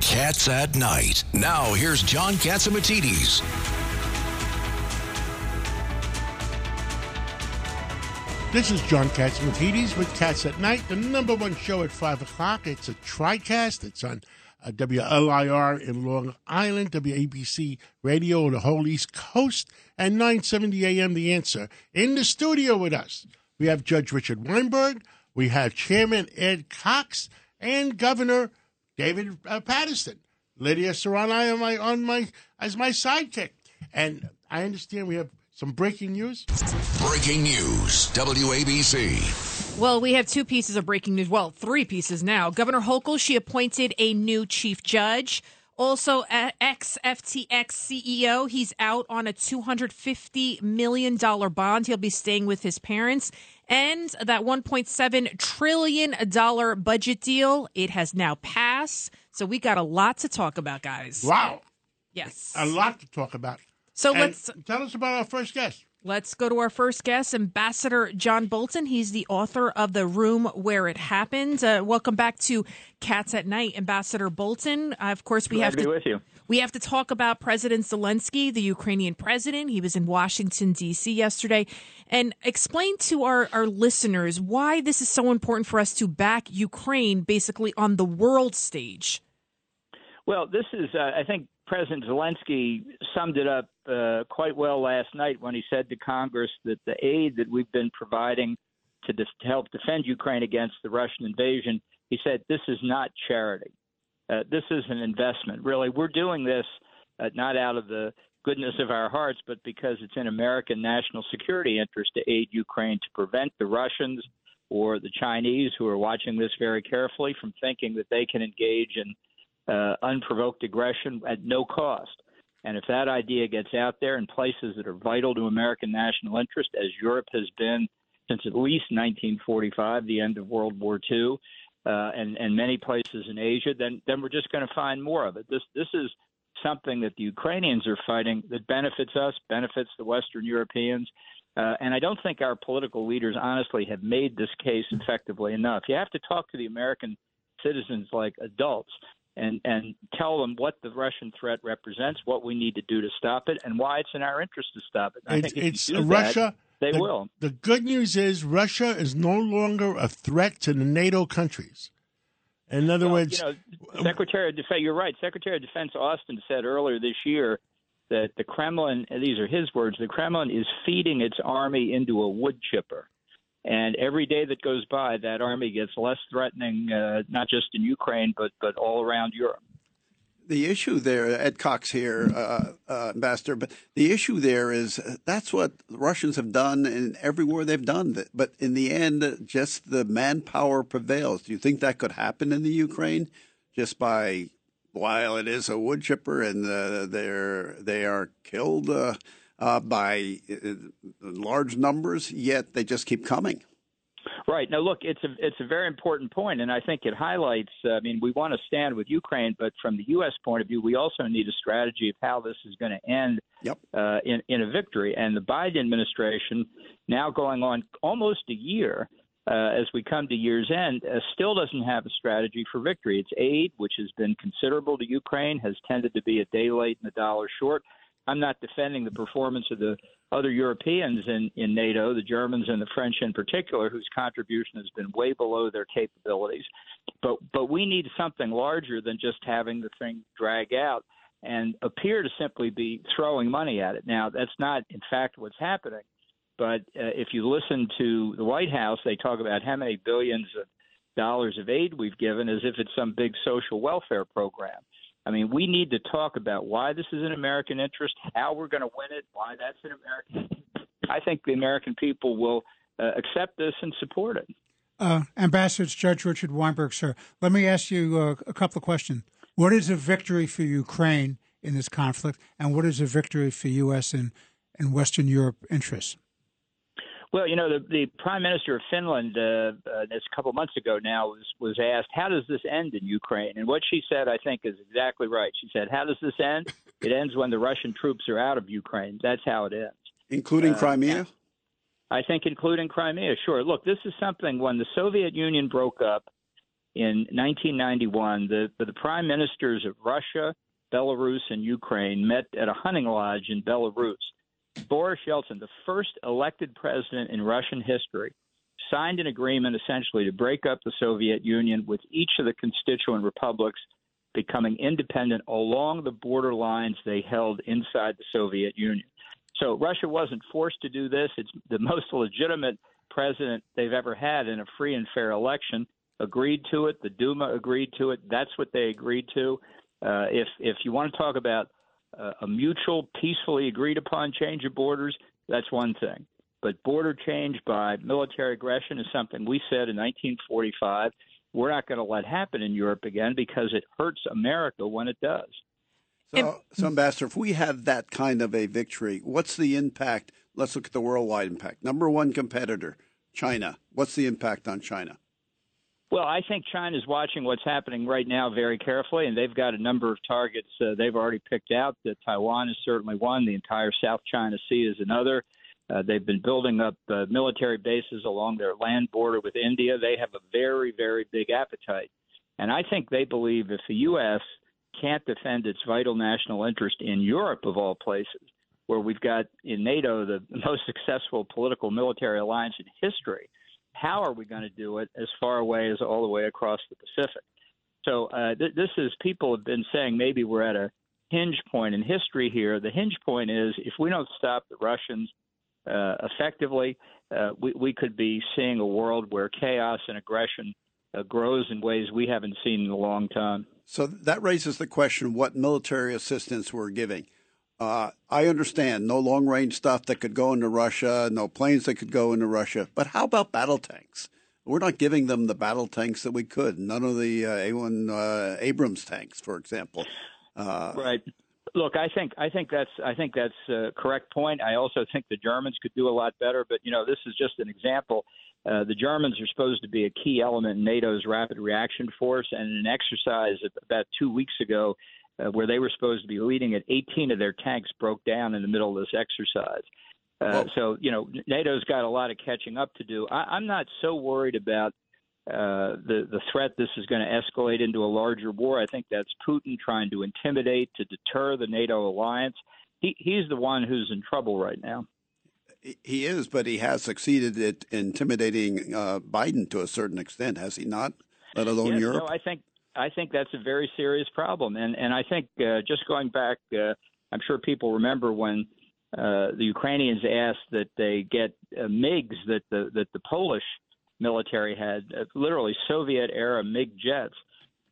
Cats at Night. Now, here's John Catsimatidis. This is John Catsimatidis with Cats at Night, the number one show at 5 o'clock. It's a TriCast. It's on WLIR in Long Island, WABC Radio, the whole East Coast, and 970 AM, The Answer. In the studio with us, we have Judge Richard Weinberg, we have Chairman Ed Cox, and Governor David Patterson. Lydia Serrano is my sidekick. And I understand we have some breaking news. Breaking news, WABC. Well, we have two pieces of breaking news. Well, three pieces now. Governor Hochul, she appointed a new chief judge. Also, ex-FTX CEO, he's out on a $250 million bond. He'll be staying with his parents. And that $1.7 trillion budget deal, it has now passed. So we got a lot to talk about, guys. Wow. Yes. A lot to talk about. So tell us about our first guest. Let's go to our first guest, Ambassador John Bolton. He's the author of The Room Where It Happened. Welcome back to Cats at Night, Ambassador Bolton. Of course, we have to talk about President Zelensky, the Ukrainian president. He was in Washington, D.C. yesterday. And explain to our listeners why this is so important for us to back Ukraine basically on the world stage. Well, this is, I think, President Zelensky summed it up quite well last night when he said to Congress that the aid that we've been providing to help defend Ukraine against the Russian invasion, he said, this is not charity. This is an investment. Really, we're doing this not out of the goodness of our hearts, but because it's in American national security interest to aid Ukraine to prevent the Russians or the Chinese, who are watching this very carefully, from thinking that they can engage in unprovoked aggression at no cost. And if that idea gets out there in places that are vital to American national interest, as Europe has been since at least 1945, the end of World War II, and many places in Asia, then we're just going to find more of it. This is something that the Ukrainians are fighting that benefits us, benefits the Western Europeans. And I don't think our political leaders, honestly, have made this case effectively enough. You have to talk to the American citizens like adults and tell them what the Russian threat represents, what we need to do to stop it, and why it's in our interest to stop it. I think if it's Russia. They will. The good news is Russia is no longer a threat to the NATO countries. In other words, Secretary of Defense. You're right. Secretary of Defense Austin said earlier this year that the Kremlin, and these are his words, the Kremlin is feeding its army into a wood chipper. And every day that goes by, that army gets less threatening, not just in Ukraine, but all around Europe. The issue there, Ed Cox here, Ambassador, but the issue there is that's what the Russians have done in every war they've done. But in the end, just the manpower prevails. Do you think that could happen in the Ukraine just by, while it is a wood chipper and they are killed by large numbers, yet they just keep coming? Right. Now, look, it's a very important point, and I think it highlights, we want to stand with Ukraine, but from the U.S. point of view, we also need a strategy of how this is going to end in a victory. And the Biden administration, now going on almost a year as we come to year's end, still doesn't have a strategy for victory. Its aid, which has been considerable to Ukraine, has tended to be a day late and a dollar short. I'm not defending the performance of the other Europeans in NATO, the Germans and the French in particular, whose contribution has been way below their capabilities. But we need something larger than just having the thing drag out and appear to simply be throwing money at it. Now, that's not, in fact, what's happening. But if you listen to the White House, they talk about how many billions of dollars of aid we've given as if it's some big social welfare program. I mean, we need to talk about why this is in American interest, how we're going to win it, why that's in American. I think the American people will accept this and support it. Ambassador, it's Judge Richard Weinberg, sir. Let me ask you a couple of questions. What is a victory for Ukraine in this conflict, and what is a victory for U.S. and Western Europe interests? Well, you know, the prime minister of Finland this couple months ago now was asked, how does this end in Ukraine? And what she said, I think, is exactly right. She said, how does this end? It ends when the Russian troops are out of Ukraine. That's how it ends. Including Crimea? I think including Crimea, sure. Look, this is something when the Soviet Union broke up in 1991, the prime ministers of Russia, Belarus, and Ukraine met at a hunting lodge in Belarus. Boris Yeltsin, the first elected president in Russian history, signed an agreement essentially to break up the Soviet Union with each of the constituent republics becoming independent along the border lines they held inside the Soviet Union. So Russia wasn't forced to do this. It's the most legitimate president they've ever had in a free and fair election. Agreed to it. The Duma agreed to it. That's what they agreed to. If you want to talk about a mutual, peacefully agreed upon change of borders, that's one thing. But border change by military aggression is something we said in 1945 we're not going to let happen in Europe again because it hurts America when it does. So, Ambassador, if we have that kind of a victory, what's the impact? Let's look at the worldwide impact. Number one competitor, China. What's the impact on China? Well, I think China's watching what's happening right now very carefully, and they've got a number of targets they've already picked out. Taiwan is certainly one. The entire South China Sea is another. They've been building up military bases along their land border with India. They have a very, very big appetite. And I think they believe if the U.S. can't defend its vital national interest in Europe, of all places, where we've got in NATO the most successful political military alliance in history, how are we going to do it as far away as all the way across the Pacific? So this is – people have been saying maybe we're at a hinge point in history here. The hinge point is if we don't stop the Russians effectively, we could be seeing a world where chaos and aggression grows in ways we haven't seen in a long time. So that raises the question what military assistance we're giving. I understand no long-range stuff that could go into Russia, no planes that could go into Russia. But how about battle tanks? We're not giving them the battle tanks that we could. None of the A1 Abrams tanks, for example. Right. Look, I think that's a correct point. I also think the Germans could do a lot better. But, you know, this is just an example. The Germans are supposed to be a key element in NATO's rapid reaction force. And in an exercise about 2 weeks ago where they were supposed to be leading it, 18 of their tanks broke down in the middle of this exercise. So, you know, NATO's got a lot of catching up to do. I'm not so worried about the threat this is going to escalate into a larger war. I think that's Putin trying to intimidate, to deter the NATO alliance. He's the one who's in trouble right now. He is, but he has succeeded at intimidating Biden to a certain extent, has he not? Let alone Europe? No, I think that's a very serious problem. And I think just going back, I'm sure people remember when the Ukrainians asked that they get MiGs that the Polish military had, literally Soviet-era MiG jets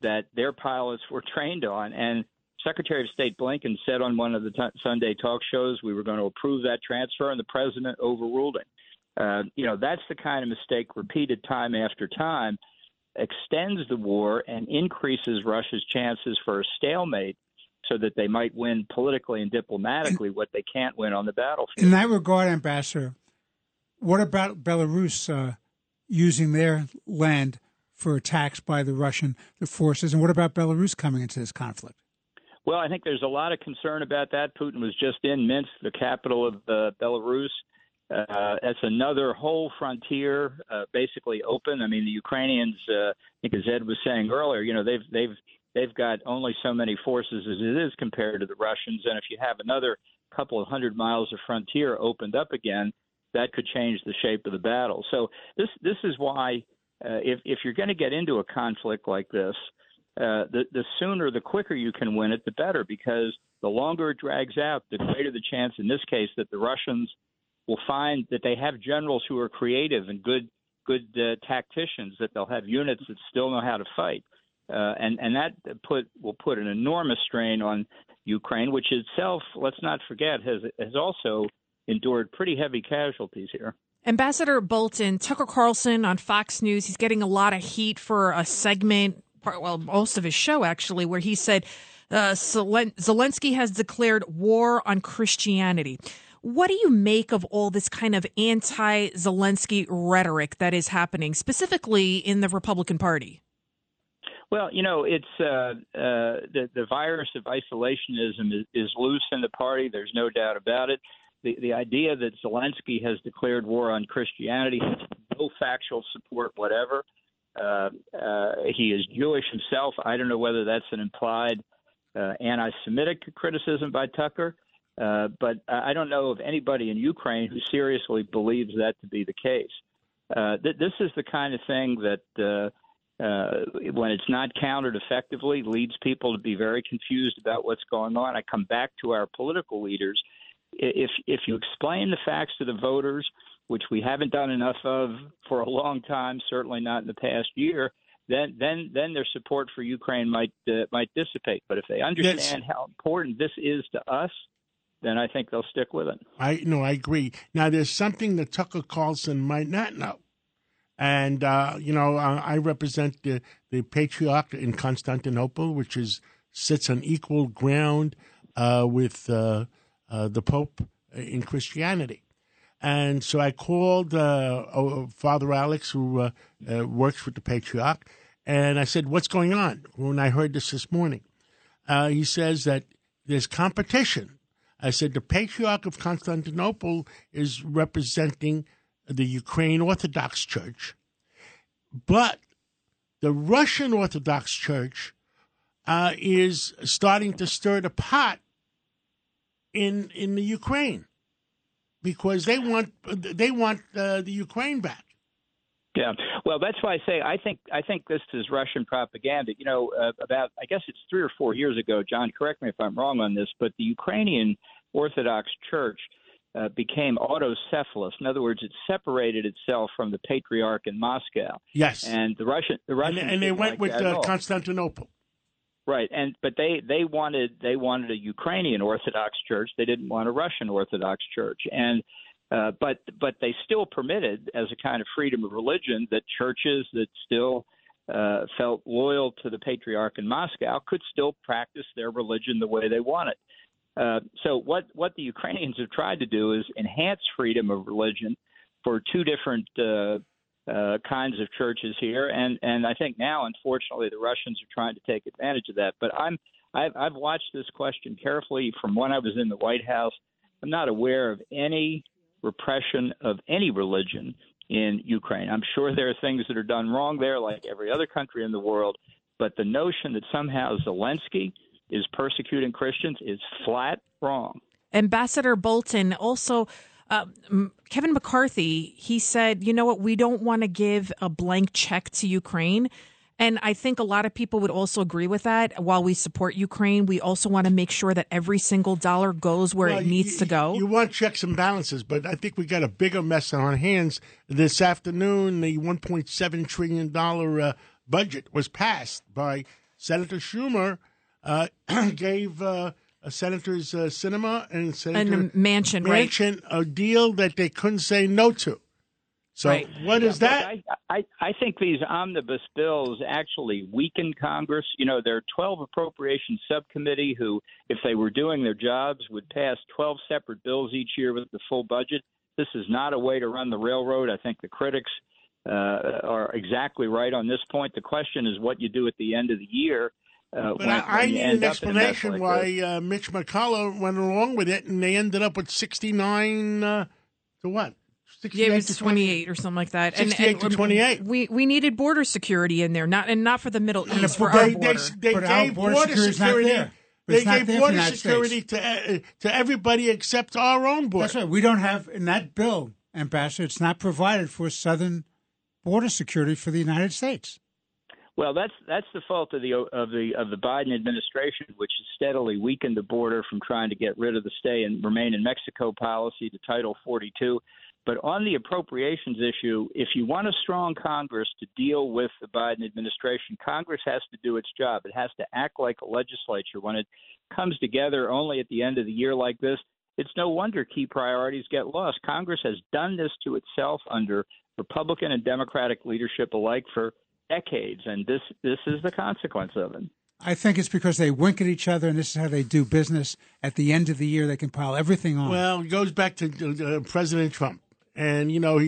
that their pilots were trained on. And Secretary of State Blinken said on one of the Sunday talk shows we were going to approve that transfer, and the president overruled it. You know, that's the kind of mistake repeated time after time. Extends the war and increases Russia's chances for a stalemate so that they might win politically and diplomatically what they can't win on the battlefield. In that regard, Ambassador, what about Belarus using their land for attacks by the Russian forces? And what about Belarus coming into this conflict? Well, I think there's a lot of concern about that. Putin was just in Minsk, the capital of Belarus. That's another whole frontier basically open. I mean, the Ukrainians, I think as Ed was saying earlier, you know, they've got only so many forces as it is compared to the Russians. And if you have another couple of hundred miles of frontier opened up again, that could change the shape of the battle. So this is why if you're going to get into a conflict like this, the sooner, the quicker you can win it, the better, because the longer it drags out, the greater the chance in this case that the Russians will find that they have generals who are creative and good tacticians, that they'll have units that still know how to fight. And that will put an enormous strain on Ukraine, which itself, let's not forget, has also endured pretty heavy casualties here. Ambassador Bolton, Tucker Carlson on Fox News, he's getting a lot of heat for a segment part, well, most of his show, actually, where he said Zelensky has declared war on Christianity. What do you make of all this kind of anti-Zelensky rhetoric that is happening, specifically in the Republican Party? Well, you know, it's the virus of isolationism is loose in the party. There's no doubt about it. The idea that Zelensky has declared war on Christianity has no factual support whatever. He is Jewish himself. I don't know whether that's an implied anti-Semitic criticism by Tucker. But I don't know of anybody in Ukraine who seriously believes that to be the case. This is the kind of thing that, when it's not countered effectively, leads people to be very confused about what's going on. I come back to our political leaders. If you explain the facts to the voters, which we haven't done enough of for a long time, certainly not in the past year, then their support for Ukraine might dissipate. But if they understand how important this is to us, then I think they'll stick with it. I agree. Now, there's something that Tucker Carlson might not know. And, I represent the Patriarch in Constantinople, which sits on equal ground with the Pope in Christianity. And so I called Father Alex, who works with the Patriarch, and I said, what's going on? When I heard this morning, he says that there's competition. I said the Patriarch of Constantinople is representing the Ukrainian Orthodox Church, but the Russian Orthodox Church is starting to stir the pot in the Ukraine because they want the Ukraine back. Yeah, well, that's why I say I think this is Russian propaganda. You know, about I guess it's 3 or 4 years ago. John, correct me if I'm wrong on this, but the Ukrainian Orthodox Church became autocephalous. In other words, it separated itself from the Patriarch in Moscow. Yes, and the Russian and they went with Constantinople. Right, but they wanted a Ukrainian Orthodox Church. They didn't want a Russian Orthodox Church, and. But they still permitted, as a kind of freedom of religion, that churches that still felt loyal to the Patriarch in Moscow could still practice their religion the way they wanted. So what the Ukrainians have tried to do is enhance freedom of religion for two different kinds of churches here, and I think now, unfortunately, the Russians are trying to take advantage of that. But I've watched this question carefully from when I was in the White House. I'm not aware of any repression of any religion in Ukraine. I'm sure there are things that are done wrong there, like every other country in the world. But the notion that somehow Zelensky is persecuting Christians is flat wrong. Ambassador Bolton also, Kevin McCarthy, he said, you know what, we don't want to give a blank check to Ukraine. And I think a lot of people would also agree with that. While we support Ukraine, we also want to make sure that every single dollar goes where it needs to go. You want checks and balances, but I think we got a bigger mess on our hands. This afternoon, the $1.7 trillion budget was passed by Senator Schumer, gave Senators Sinema and Senator Manchin a deal that they couldn't say no to. So right. What is that? I think these omnibus bills actually weaken Congress. You know, there are 12 appropriations subcommittee who, if they were doing their jobs, would pass 12 separate bills each year with the full budget. This is not a way to run the railroad. I think the critics are exactly right on this point. The question is what you do at the end of the year. But I need an explanation like why Mitch McConnell went along with it, and they ended up with 69 to what? 68 it was to 28 or something like that. 68 to 28. We needed border security in there, not for the Middle East, for our border. They gave border security. They gave border security to everybody except our own border. That's right. We don't have in that bill, Ambassador. It's not provided for southern border security for the United States. Well, that's the fault of the Biden administration, which has steadily weakened the border from trying to get rid of the stay and remain in Mexico policy to Title 42. But on the appropriations issue, if you want a strong Congress to deal with the Biden administration, Congress has to do its job. It has to act like a legislature. When it comes together only at the end of the year like this, it's no wonder key priorities get lost. Congress has done this to itself under Republican and Democratic leadership alike for decades, and this is the consequence of it. I think it's because they wink at each other, and this is how they do business. At the end of the year, they can pile everything on. Well, it goes back to President Trump. And, you know,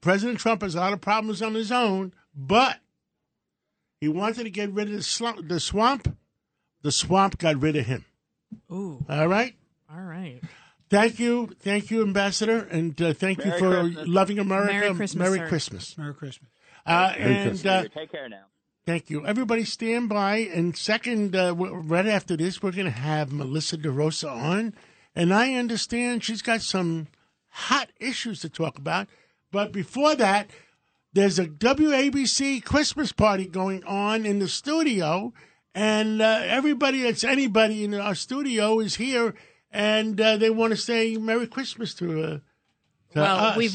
President Trump has a lot of problems on his own, but he wanted to get rid of the swamp. The swamp got rid of him. Ooh. All right? All right. Thank you. Thank you, Ambassador. And thank you for loving America. Merry Christmas. Merry Christmas. Merry Christmas. Take care now. Thank you. Everybody stand by. And second, right after this, we're going to have Melissa DeRosa on. And I understand she's got some hot issues to talk about. But before that, there's a WABC Christmas party going on in the studio. And everybody that's anybody in our studio is here. And they want to say Merry Christmas to us.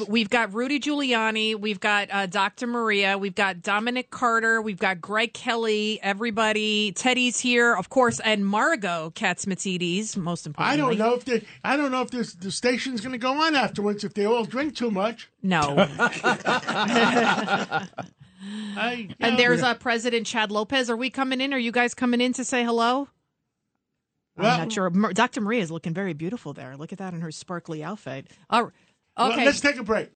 We've got Rudy Giuliani, we've got Dr. Maria, we've got Dominic Carter, we've got Greg Kelly, everybody. Teddy's here, of course, and Margot Catsimatidis, most importantly. I don't know if the station's going to go on afterwards if they all drink too much. No. And there's President Chad Lopez. Are we coming in? Are you guys coming in to say hello? Well, I'm not sure. Dr. Maria is looking very beautiful there. Look at that in her sparkly outfit. All right. Okay. Well, let's take a break.